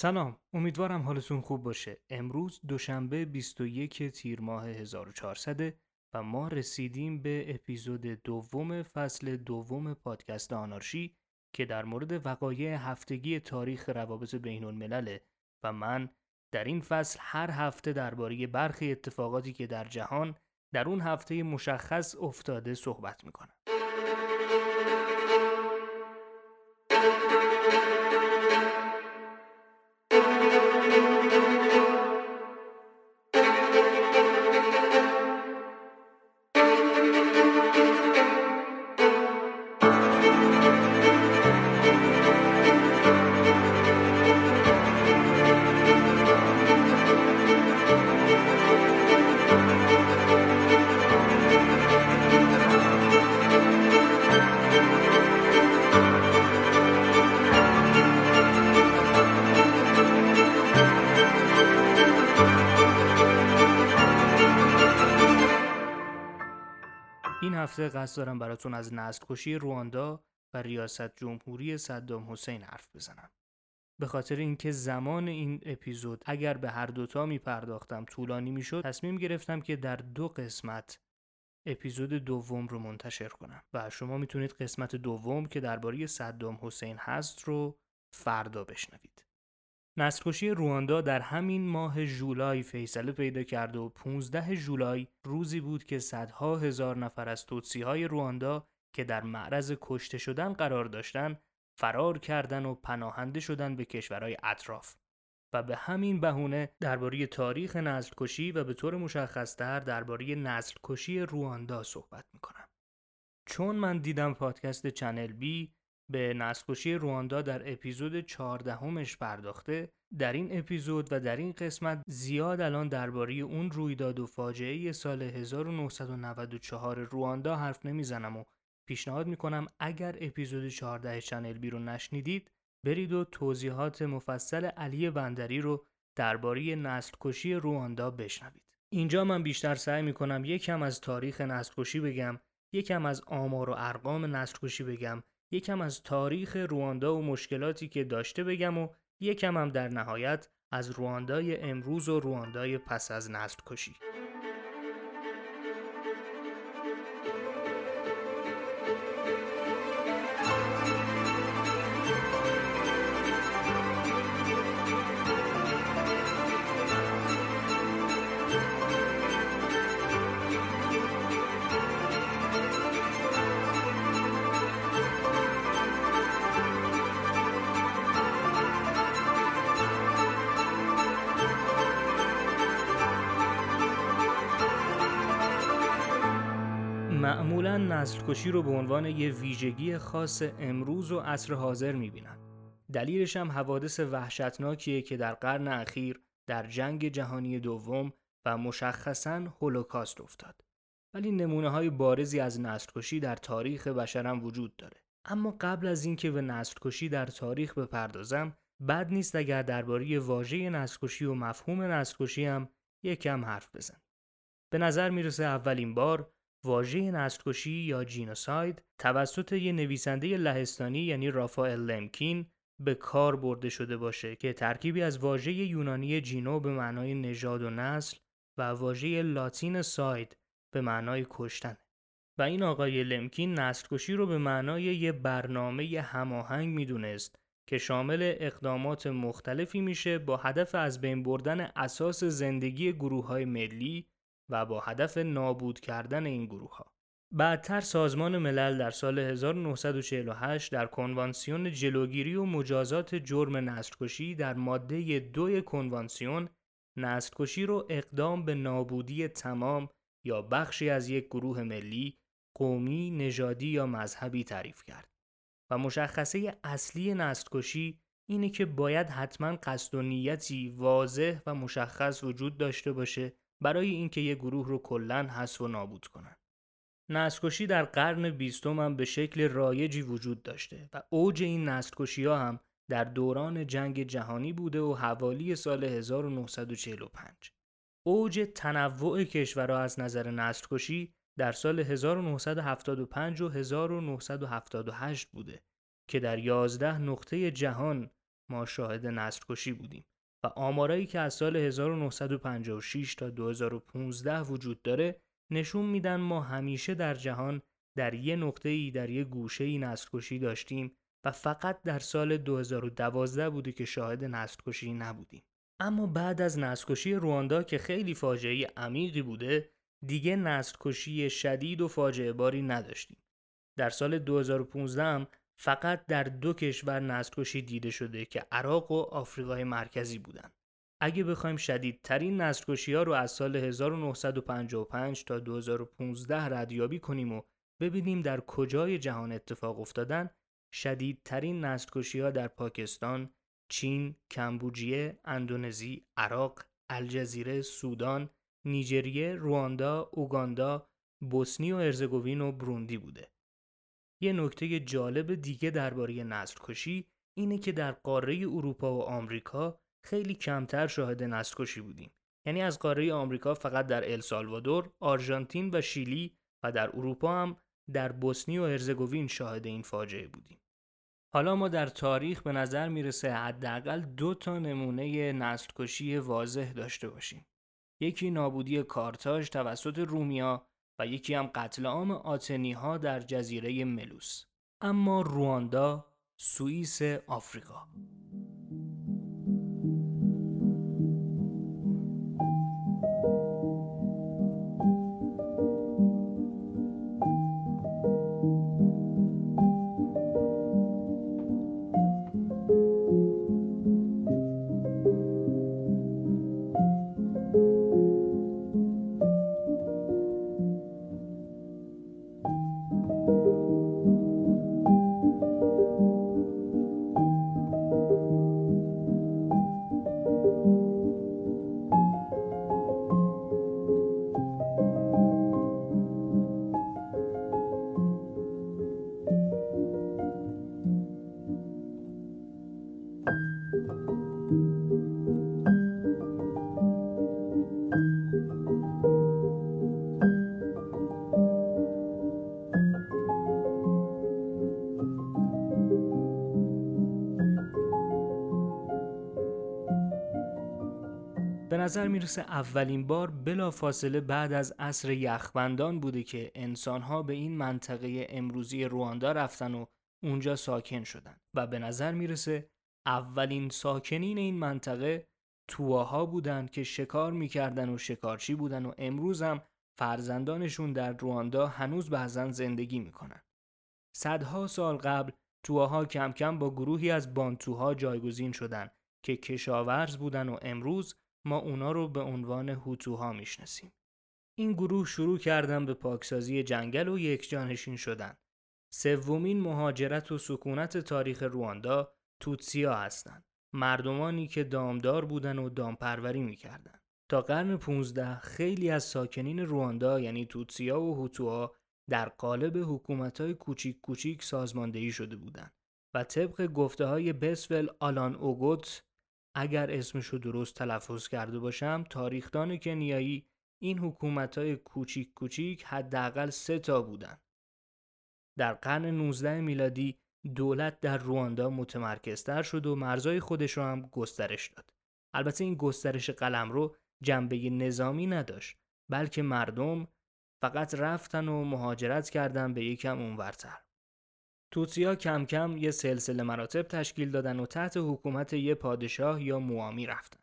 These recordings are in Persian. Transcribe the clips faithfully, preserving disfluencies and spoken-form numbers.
سلام، امیدوارم حالتون خوب باشه. امروز دوشنبه بیست و یک تیر ماه هزار و چهارصد و ما رسیدیم به اپیزود دوم فصل دوم پادکست آنارشی که در مورد وقایع هفتگی تاریخ روابط بین الملله و من در این فصل هر هفته درباره برخی اتفاقاتی که در جهان در اون هفته مشخص افتاده صحبت میکنم. هفته قصد دارم براتون از نسل‌کشی رواندا و ریاست جمهوری صدام حسین حرف بزنم. به خاطر اینکه زمان این اپیزود اگر به هر دوتا می پرداختم طولانی می شد، تصمیم گرفتم که در دو قسمت اپیزود دوم رو منتشر کنم و شما می تونید قسمت دوم که درباره صدام حسین هست رو فردا بشنوید. نسل‌کشی رواندا در همین ماه جولای فیصله پیدا کرد و پانزده جولای روزی بود که صدها هزار نفر از توتسی‌های رواندا که در معرض کشته شدن قرار داشتند، فرار کردند و پناهنده شدند به کشورهای اطراف و به همین بهونه درباره تاریخ نسل‌کشی و به طور مشخص‌تر درباره نسل‌کشی رواندا صحبت می‌کنم. چون من دیدم پادکست چنل بی به نسل‌کشی رواندا در اپیزود چهاردهمش پرداخته، در این اپیزود و در این قسمت زیاد الان درباره اون رویداد و فاجعه سال هزار و نهصد و نود و چهار رواندا حرف نمیزنم و پیشنهاد میکنم اگر اپیزود چهارده چنل بی رو نشنیدید برید و توضیحات مفصل علی بندری رو درباره نسل‌کشی رواندا بشنوید. اینجا من بیشتر سعی میکنم یکم از تاریخ نسل‌کشی بگم، یکم از آمار و ارقام نسل‌کشی بگم، یکم از تاریخ رواندا و مشکلاتی که داشته بگم و یکم هم در نهایت از رواندای امروز و رواندای پس از نسل‌کشی. معمولاً نسل‌کشی رو به عنوان یه ویژگی خاص امروز و عصر حاضر می‌بینن. دلیلش هم حوادث وحشتناکیه که در قرن اخیر در جنگ جهانی دوم و مشخصاً هولوکاست افتاد. ولی نمونه‌های بارزی از نسل‌کشی در تاریخ بشر هم وجود داره. اما قبل از اینکه به نسل‌کشی در تاریخ بپردازم، بد نیست اگر درباره واژه نسل‌کشی و مفهوم نسل‌کشی هم یکم حرف بزنم. به نظر میرسه اولین بار واژه نسل‌کشی یا جینوساید توسط یه نویسنده لهستانی یعنی رافائل لمکین به کار برده شده باشه که ترکیبی از واژه یونانی جینو به معنای نژاد و نسل و واژه لاتین ساید به معنای کشتن. و این آقای لمکین نسل‌کشی رو به معنای یه برنامه هماهنگ میدونست که شامل اقدامات مختلفی میشه با هدف از بین بردن اساس زندگی گروه‌های ملی و با هدف نابود کردن این گروه‌ها. بعدتر سازمان ملل در سال هزار و نهصد و چهل و هشت در کنوانسیون جلوگیری و مجازات جرم نسل‌کشی در ماده دو کنوانسیون نسل‌کشی رو اقدام به نابودی تمام یا بخشی از یک گروه ملی، قومی، نژادی یا مذهبی تعریف کرد. و مشخصه اصلی نسل‌کشی اینه که باید حتما قصد و نیتی واضح و مشخص وجود داشته باشه برای اینکه یک گروه رو کلاً حذف و نابود کنن. نسل‌کشی در قرن بیستم هم به شکل رایجی وجود داشته و اوج این نسل‌کشی‌ها هم در دوران جنگ جهانی بوده و حوالی سال هزار و نهصد و چهل و پنج. اوج تنوع کشورها از نظر نسل‌کشی در سال هزار و نهصد و هفتاد و پنج و هزار و نهصد و هفتاد و هشت بوده که در یازده نقطه جهان ما شاهد نسل‌کشی بودیم و آمارایی که از سال هزار و نهصد و پنجاه و شش تا دو هزار و پانزده وجود داره نشون میدن ما همیشه در جهان در یه نقطه‌ای در یه گوشه‌ای نسل‌کشی داشتیم و فقط در سال دو هزار و دوازده بوده که شاهد نسل‌کشی نبودیم. اما بعد از نسل‌کشی رواندا که خیلی فاجعه‌ای عمیقی بوده، دیگه نسل‌کشی شدید و فاجعه‌باری نداشتیم. در سال دو هزار و پانزده هم فقط در دو کشور نسل‌کشی دیده شده که عراق و آفریقای مرکزی بودن. اگه بخوایم شدیدترین نسل‌کشی‌ها رو از سال هزار و نهصد و پنجاه و پنج تا دو هزار و پانزده ردیابی کنیم و ببینیم در کجای جهان اتفاق افتادن، شدیدترین نسل‌کشی‌ها در پاکستان، چین، کمبوجیه، اندونزی، عراق، الجزیره، سودان، نیجریه، رواندا، اوگاندا، بوسنی و هرزگوین و بروندی بوده. یه نکته جالب دیگه درباره نسل‌کشی اینه که در قاره اروپا و آمریکا خیلی کمتر شاهد نسل‌کشی بودیم. یعنی از قاره آمریکا فقط در السالوادور، آرژانتین و شیلی و در اروپا هم در بوسنی و هرزگوین شاهد این فاجعه بودیم. حالا ما در تاریخ به نظر میرسه حداقل دو تا نمونه نسل‌کشی واضح داشته باشیم. یکی نابودی کارتاژ توسط رومیا و یکی هم قتل عام آتنی‌ها در جزیره ملوس. اما رواندا، سوئیس آفریقا. نظر میرسه اولین بار بلافاصله بعد از عصر یخبندان بوده که انسان‌ها به این منطقه امروزی رواندا رفتن و اونجا ساکن شدن و به نظر میرسه اولین ساکنین این منطقه تواها بودن که شکار میکردن و شکارچی بودن و امروز هم فرزندانشون در رواندا هنوز بعضن زندگی میکنن. صدها سال قبل تواها کم کم با گروهی از بانتوها جایگزین شدن که کشاورز بودن و امروز ما اونا رو به عنوان هوتوها میشناسیم. این گروه شروع کردن به پاکسازی جنگل و یک جانشین شدن. سومین مهاجرت و سکونت تاریخ رواندا توتسیا هستند. مردمانی که دامدار بودن و دامپروری میکردن. تا قرن پانزده خیلی از ساکنین رواندا یعنی توتسیا و هوتوها در قالب حکومت‌های کوچیک کوچیک سازماندهی شده بودند و طبق گفته‌های بسول آلان اوگوت، اگر اسمشو درست تلفظ کرده باشم، تاریخدان کنیایی، این حکومت‌های کوچیک کوچیک حداقل سه تا بودن. در قرن نوزده میلادی دولت در رواندا متمرکزتر شد و مرزهای خودش رو هم گسترش داد. البته این گسترش قلمرو جنبه نظامی نداشت، بلکه مردم فقط رفتن و مهاجرت کردن به یکم اونورتر. توتسی‌ها کم کم یه سلسله مراتب تشکیل دادن و تحت حکومت یه پادشاه یا موامی رفتن.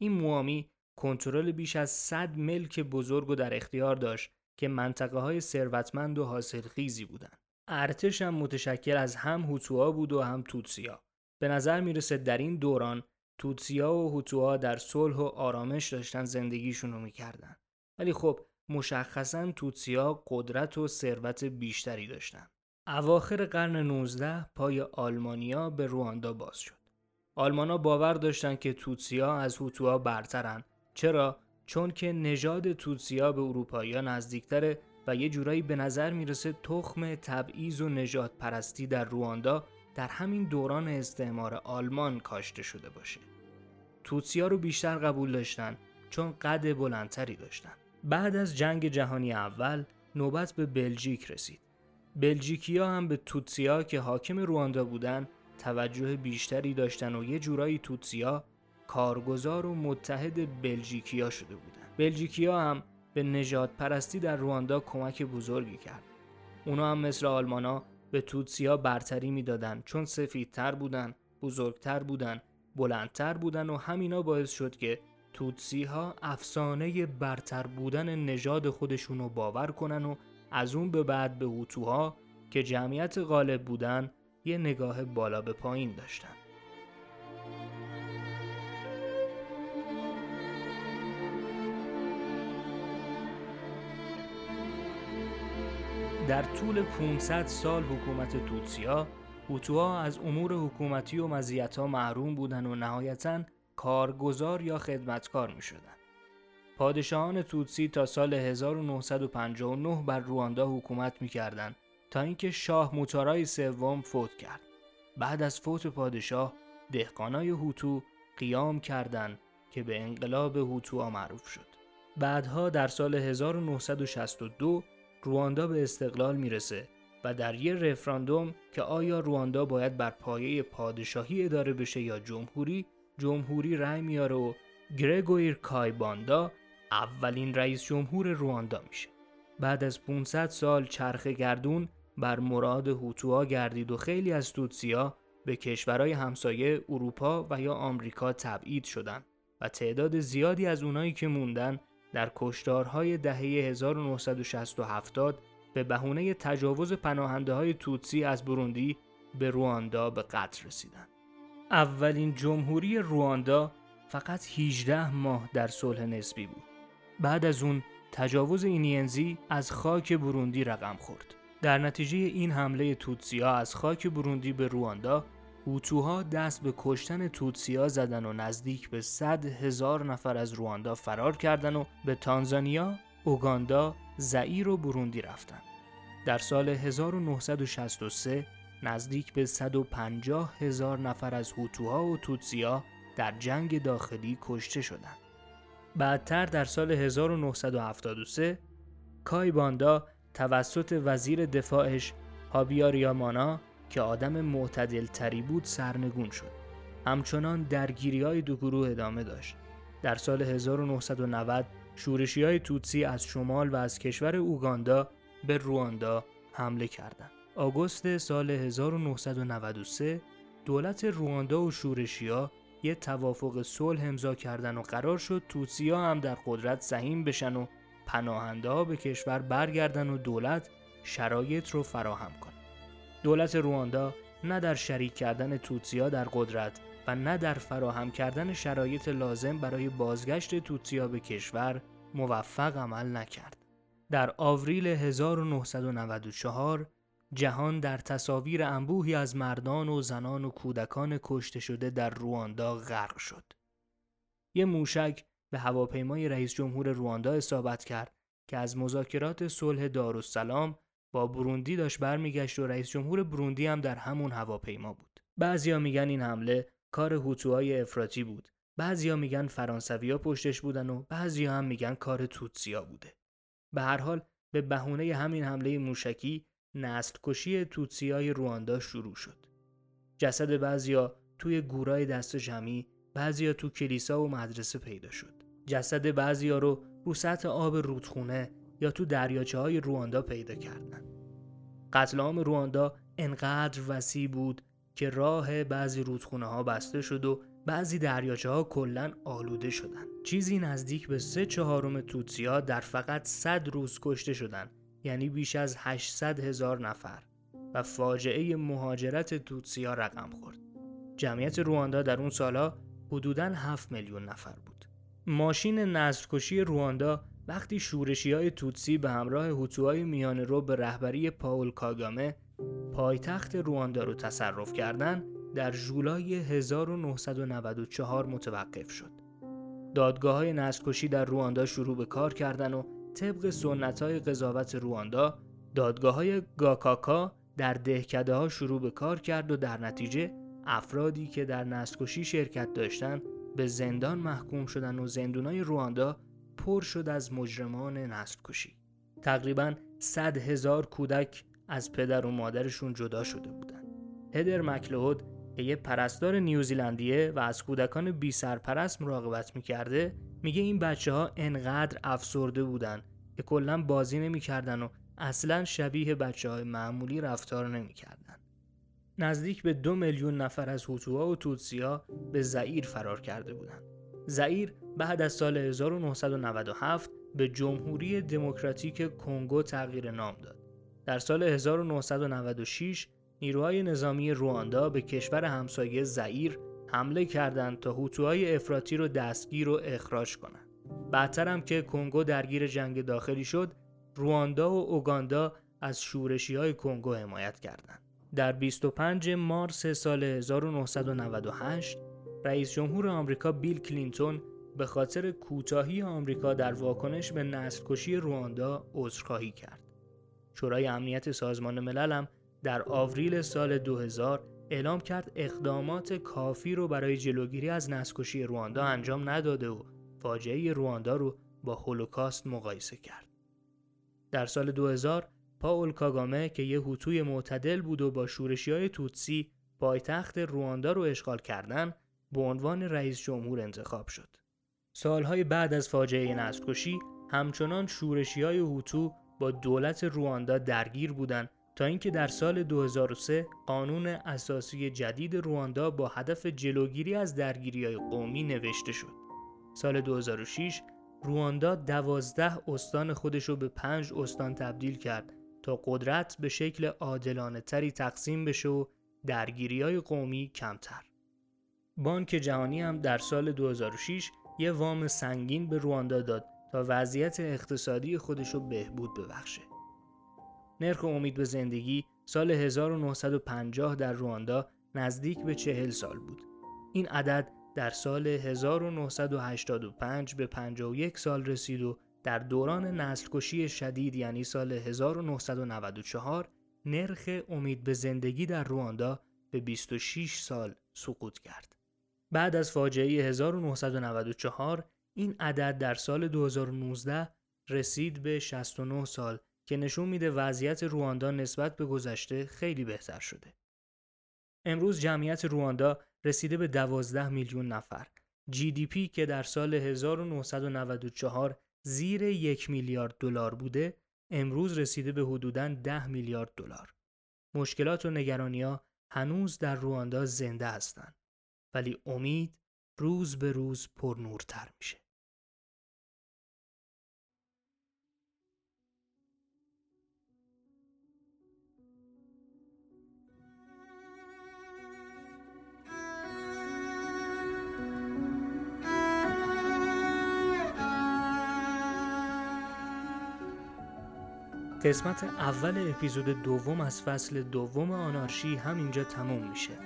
این موامی کنترل بیش از صد ملک بزرگ رو در اختیار داشت که منطقه‌های ثروتمند و حاصلخیزی بودند. ارتش هم متشکل از هم هوتوها بود و هم توتسی‌ها. به نظر میرسه در این دوران توتسی‌ها و هوتوها در صلح و آرامش داشتن زندگیشون رو می‌کردن. ولی خب مشخصاً توتسی‌ها قدرت و ثروت بیشتری داشتن. اواخر قرن نوزده پای آلمانیا به رواندا باز شد. آلمانا باور داشتن که توتسی‌ها از هوتوها برترن. چرا؟ چون که نژاد توتسی‌ها به اروپایی‌ها نزدیک‌تره و یه جورایی به نظر میرسه تخم تبعیض و نژاد پرستی در رواندا در همین دوران استعمار آلمان کاشته شده باشه. توتسی‌ها رو بیشتر قبول داشتن چون قد بلندتری داشتن. بعد از جنگ جهانی اول نوبت به بلژیک رسید. بلژیکی‌ها هم به توتسی‌ها که حاکم رواندا بودن توجه بیشتری داشتن و یه جورایی توتسیا کارگزار و متحد بلژیکیا شده بودن. بلژیکیا هم به نجات پرستی در رواندا کمک بزرگی کرد. اونا هم مثل آلمانا به توتسیا برتری میدادن چون سفیدتر بودن، بزرگتر بودن، بلندتر بودن و همینا باعث شد که توتسی ها افسانه برتر بودن نژاد خودشونو باور کنن و از اون به بعد به هوتوها که جمعیت غالب بودن یه نگاه بالا به پایین داشتن. در طول پانصد سال حکومت توتسیا، هوتوها از امور حکومتی و مزیت‌ها محروم بودن و نهایتاً کارگزار یا خدمتکار می شدن. پادشاهان توتسی تا سال هزار و نهصد و پنجاه و نه بر رواندا حکومت می کردن تا اینکه شاه موتارای سوم فوت کرد. بعد از فوت پادشاه، دهقانای هوتو قیام کردند که به انقلاب هوتوها معروف شد. بعدها در سال هزار و نهصد و شصت و دو رواندا به استقلال میرسه و در یه رفراندوم که آیا رواندا باید بر پایه پادشاهی اداره بشه یا جمهوری، جمهوری رأی میاره و گرگویر کایباندا اولین رئیس جمهور رواندا میشه. بعد از پانصد سال چرخ گردون بر مراد هوتوها گردید و خیلی از توتسیا به کشورهای همسایه اروپا و یا آمریکا تبعید شدن و تعداد زیادی از اونایی که موندن در کشتارهای دهه هزار و نهصد و شصت و هفتاد به بهونه تجاوز پناهنده های توتسی از بروندی به رواندا به قتل رسیدن. اولین جمهوری رواندا فقط هجده ماه در صلح نسبی بود. بعد از اون تجاوز اینینزی از خاک بروندی رقم خورد. در نتیجه این حمله توتسی‌ها از خاک بروندی به رواندا، هوتوها دست به کشتن توتسی‌ها زدن و نزدیک به صد هزار نفر از رواندا فرار کردن و به تانزانیا، اوگاندا، زایر و بروندی رفتن. در سال هزار و نهصد و شصت و سه نزدیک به صد و پنجاه هزار نفر از هوتوها و توتسی‌ها در جنگ داخلی کشته شدند. بعدتر در سال هزار و نهصد و هفتاد و سه کایباندا توسط وزیر دفاعش هابیاریامانا که آدم معتدل تری بود سرنگون شد. همچنان درگیری‌های دو گروه ادامه داشت. در سال هزار و نهصد و نود شورشی‌های توتسی از شمال و از کشور اوگاندا به رواندا حمله کردند. آگوست سال هزار و نهصد و نود و سه دولت رواندا و شورشی‌ها یه توافق صلح امضا کردن و قرار شد توتسی‌ها هم در قدرت سهیم بشن و پناهنده‌ها به کشور برگردن و دولت شرایط رو فراهم کنه. دولت رواندا نه در شریک کردن توتسی‌ها در قدرت و نه در فراهم کردن شرایط لازم برای بازگشت توتسی‌ها به کشور موفق عمل نکرد. در آوریل هزار و نهصد و نود و چهار جهان در تصاویر انبوهی از مردان و زنان و کودکان کشته شده در رواندا غرق شد. یک موشک به هواپیمای رئیس جمهور رواندا اصابت کرد که از مذاکرات صلح دارالسلام با بروندی داشت برمیگشت و رئیس جمهور بروندی هم در همون هواپیما بود. بعضیا میگن این حمله کار هوتوهای افراطی بود. بعضیا میگن فرانسویا پشتش بودن و بعضیا هم میگن کار توتسیا بوده. به هر حال به بهونه همین حمله موشکی نسل کشی توتسیای رواندا شروع شد. جسد بعضیا توی گورای دست جمعی، بعضیا تو کلیسا و مدرسه پیدا شد. جسد بعضیا رو رو سطح آب رودخونه یا تو دریاچه‌های رواندا پیدا کردن. قتل عام رواندا انقدر وسیع بود که راه بعضی رودخونه‌ها بسته شد و بعضی دریاچه‌ها کلاً آلوده شدن. چیزی نزدیک به سه چهارم توتسی‌ها در فقط صد روز کشته شدن، یعنی بیش از هشتصد هزار نفر، و فاجعه مهاجرت توتسی‌ها رقم خورد. جمعیت رواندا در اون سالها حدوداً هفت میلیون نفر بود. ماشین نسل‌کشی رواندا وقتی شورشی‌های توتسی به همراه هوتوهای میانه‌رو به رهبری پائول کاگامه پایتخت رواندا رو تصرف کردن، در ژولای هزار و نهصد و نود و چهار متوقف شد. دادگاه‌های نسل‌کشی در رواندا شروع به کار کردن و طبق سنت‌های قضاوت رواندا، دادگاه‌های گاکاکا در دهکده‌ها شروع به کار کرد و در نتیجه افرادی که در نسل‌کشی شرکت داشتند به زندان محکوم شدند و زندان‌های رواندا پر شد از مجرمان نسل‌کشی. تقریباً صد هزار کودک از پدر و مادرشون جدا شده بودند. هدر مکلهود که یه پرستار نیوزیلندیه و از کودکان بی سرپرست مراقبت میکرده، میگه این بچه ها انقدر افسرده بودن که کلاً بازی نمیکردن و اصلاً شبیه بچه های معمولی رفتار نمیکردن. نزدیک به دو میلیون نفر از هوتوها و توتسی‌ها به زئیر فرار کرده بودند. زئیر بعد از سال هزار و نهصد و نود و هفت به جمهوری دموکراتیک کنگو تغییر نام داد. در سال هزار و نهصد و نود و شش نیروهای نظامی رواندا به کشور همسایه زئیر حمله کردند تا هوتوهای افراطی رو دستگیر و اخراج کنند. بعدتر هم که کنگو درگیر جنگ داخلی شد، رواندا و اوگاندا از شورشی‌های کنگو حمایت کردند. در بیست و پنجم مارس سال هزار و نهصد و نود و هشت رئیس جمهور آمریکا بیل کلینتون به خاطر کوتاهی آمریکا در واکنش به نسل‌کشی رواندا عذرخواهی کرد. شورای امنیت سازمان ملل هم در آوریل سال دو هزار اعلام کرد اقدامات کافی رو برای جلوگیری از نسل‌کشی رواندا انجام نداده و فاجعه رواندا رو با هولوکاست مقایسه کرد. در سال دو هزار پائول کاگامه که یه هوتوی معتدل بود و با شورشیای توتسی پایتخت رواندا رو اشغال کردن، به عنوان رئیس جمهور انتخاب شد. سالهای بعد از فاجعه نسل‌کشی، همچنان شورشیای هوتو با دولت رواندا درگیر بودند تا اینکه در سال دو هزار و سه قانون اساسی جدید رواندا با هدف جلوگیری از درگیری‌های قومی نوشته شد. سال دو هزار و شش رواندا دوازده استان خودش رو به پنج استان تبدیل کرد تا قدرت به شکل عادلانه تری تقسیم بشه و درگیری‌های قومی کمتر. بانک جهانی هم در سال دو هزار و شش یه وام سنگین به رواندا داد تا وضعیت اقتصادی خودشو بهبود ببخشه. نرخ امید به زندگی سال هزار و نهصد و پنجاه در رواندا نزدیک به چهل سال بود. این عدد در سال هزار و نهصد و هشتاد و پنج به پنجاه و یک سال رسید و در دوران نسل‌کشی شدید یعنی سال هزار و نهصد و نود و چهار نرخ امید به زندگی در رواندا به بیست و شش سال سقوط کرد. بعد از فاجعه هزار و نهصد و نود و چهار این عدد در سال دو هزار و نوزده رسید به شصت و نه سال که نشون میده وضعیت رواندا نسبت به گذشته خیلی بهتر شده. امروز جمعیت رواندا رسیده به دوازده میلیون نفر. جی دی پی که در سال هزار و نهصد و نود و چهار زیر یک میلیارد دلار بوده، امروز رسیده به حدوداً ده میلیارد دلار. مشکلات و نگرانی‌ها هنوز در رواندا زنده هستند، ولی امید روز به روز پرنورتر میشه. قسمت اول اپیزود دوم از فصل دوم آنارشی همینجا تموم میشه.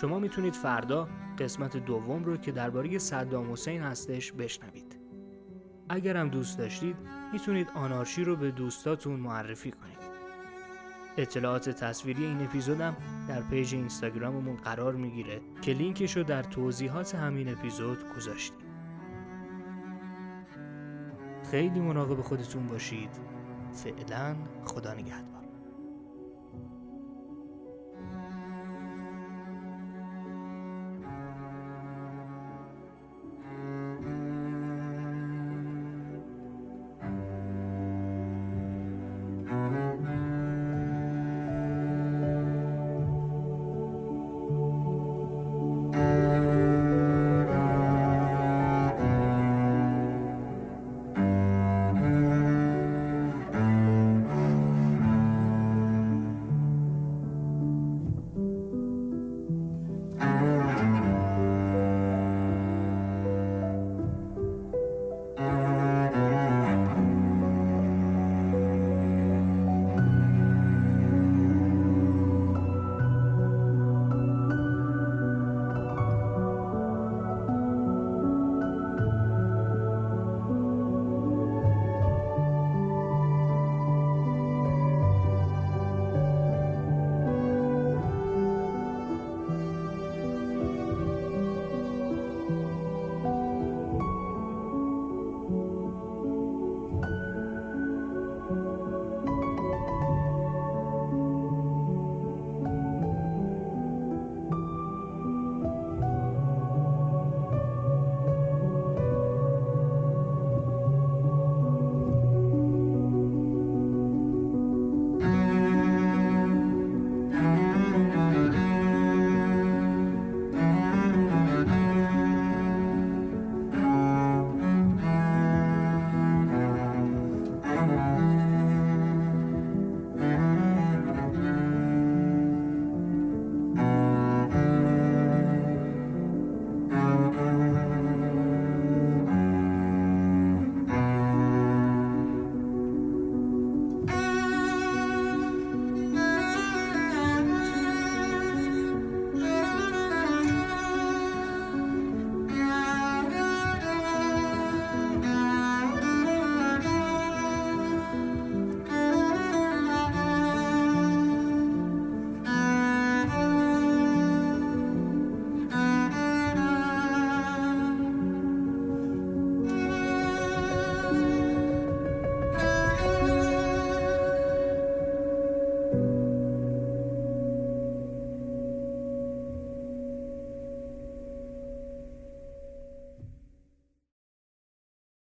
شما میتونید فردا قسمت دوم رو که درباره صدام حسین هستش بشنوید. اگر هم دوست داشتید میتونید آنارشی رو به دوستاتون معرفی کنید. اطلاعات تصویری این اپیزودم در پیج اینستاگراممون قرار میگیره که لینکش رو در توضیحات همین اپیزود گذاشتیم. خیلی مراقب خودتون باشید. فعلا خدا نگهدار.